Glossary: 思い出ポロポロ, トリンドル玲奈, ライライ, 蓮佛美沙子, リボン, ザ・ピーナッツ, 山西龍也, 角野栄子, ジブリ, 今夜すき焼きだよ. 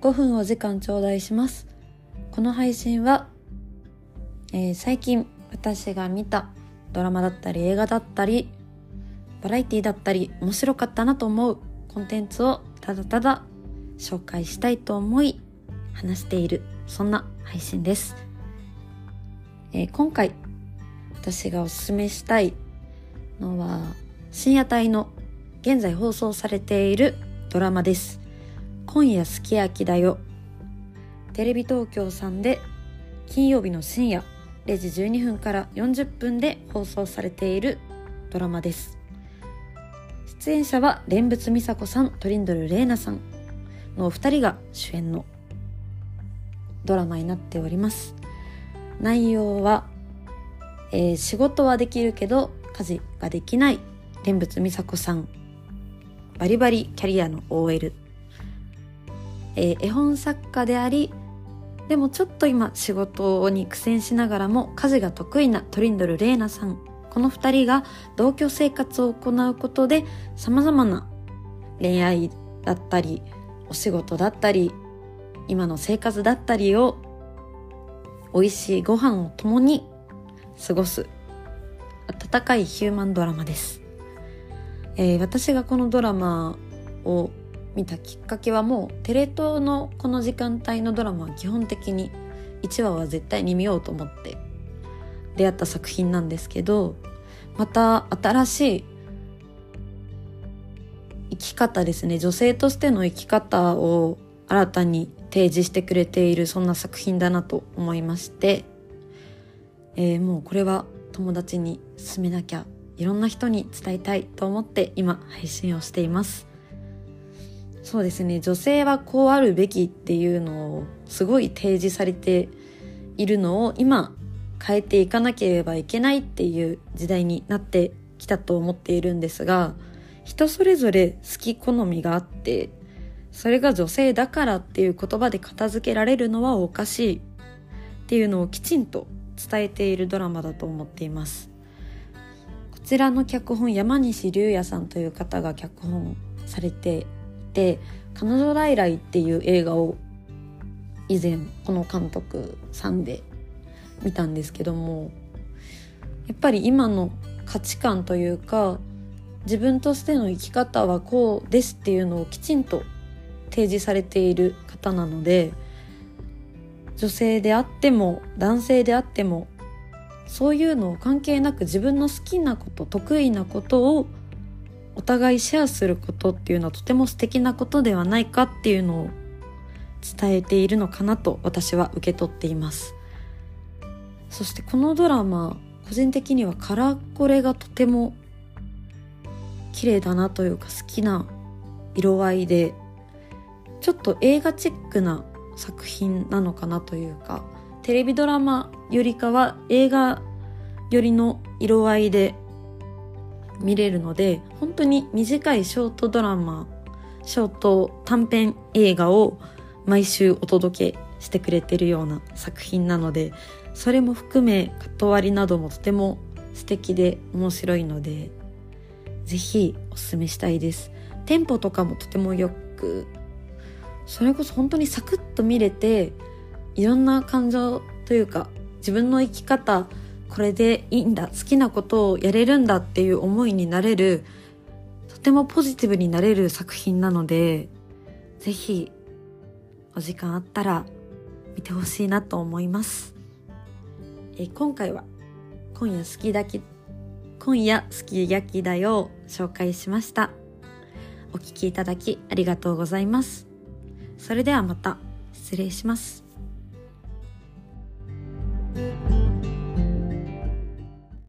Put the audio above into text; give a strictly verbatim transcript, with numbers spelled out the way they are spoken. ごふんお時間頂戴します。この配信は、えー、最近私が見たドラマだったり映画だったりバラエティだったり面白かったなと思うコンテンツをただただ紹介したいと思い話している、そんな配信です。えー、今回私がおすすめしたいのは深夜帯の現在放送されているドラマです。今夜すき焼きだよ、テレビ東京さんで金曜日の深夜れいじじゅうにふんからよんじゅっぷんで放送されているドラマです。出演者は蓮佛美沙子さん、トリンドル玲奈さんのお二人が主演のドラマになっております。内容は、えー、仕事はできるけど家事ができない蓮佛美沙子さん、バリバリキャリアの オーエル、えー、絵本作家であり、でもちょっと今仕事に苦戦しながらも家事が得意なトリンドル玲奈さん、この二人が同居生活を行うことで様々な恋愛だったりお仕事だったり今の生活だったりを美味しいご飯を共に過ごす温かいヒューマンドラマです。えー、私がこのドラマを見たきっかけはもうテレ東のこの時間帯のドラマは基本的にいちわは絶対に見ようと思って出会った作品なんですけど、また新しい生き方ですね、女性としての生き方を新たに提示してくれている、そんな作品だなと思いまして、えー、もうこれは友達に勧めなきゃ、いろんな人に伝えたいと思って今配信をしています。そうですね、女性はこうあるべきっていうのをすごい提示されているのを今変えていかなければいけないっていう時代になってきたと思っているんですが、人それぞれ好き好みがあって、それが女性だからっていう言葉で片付けられるのはおかしいっていうのをきちんと伝えているドラマだと思っています。こちらの脚本、山西龍也さんという方が脚本されていて、彼女ライライっていう映画を以前この監督さんで見たんですけども、やっぱり今の価値観というか自分としての生き方はこうですっていうのをきちんと提示されている方なので、女性であっても男性であってもそういうのを関係なく自分の好きなこと得意なことをお互いシェアすることっていうのはとても素敵なことではないかっていうのを伝えているのかなと私は受け取っています。そしてこのドラマ、個人的にはカラコレがとても綺麗だなというか好きな色合いで、ちょっと映画チックな作品なのかなというか、テレビドラマよりかは映画よりの色合いで見れるので、本当に短いショートドラマ、ショート短編映画を毎週お届けしてくれてるような作品なので、それも含めカット割りなどもとても素敵で面白いので、ぜひおすすめしたいです。テンポとかもとてもよく、それこそ本当にサクッと見れて、いろんな感情というか自分の生き方、これでいいんだ、好きなことをやれるんだっていう思いになれる、とてもポジティブになれる作品なので、ぜひお時間あったら見てほしいなと思います。え今回は今夜すきだき今夜すき焼きだよを紹介しました。お聞きいただきありがとうございます。それではまた、失礼します。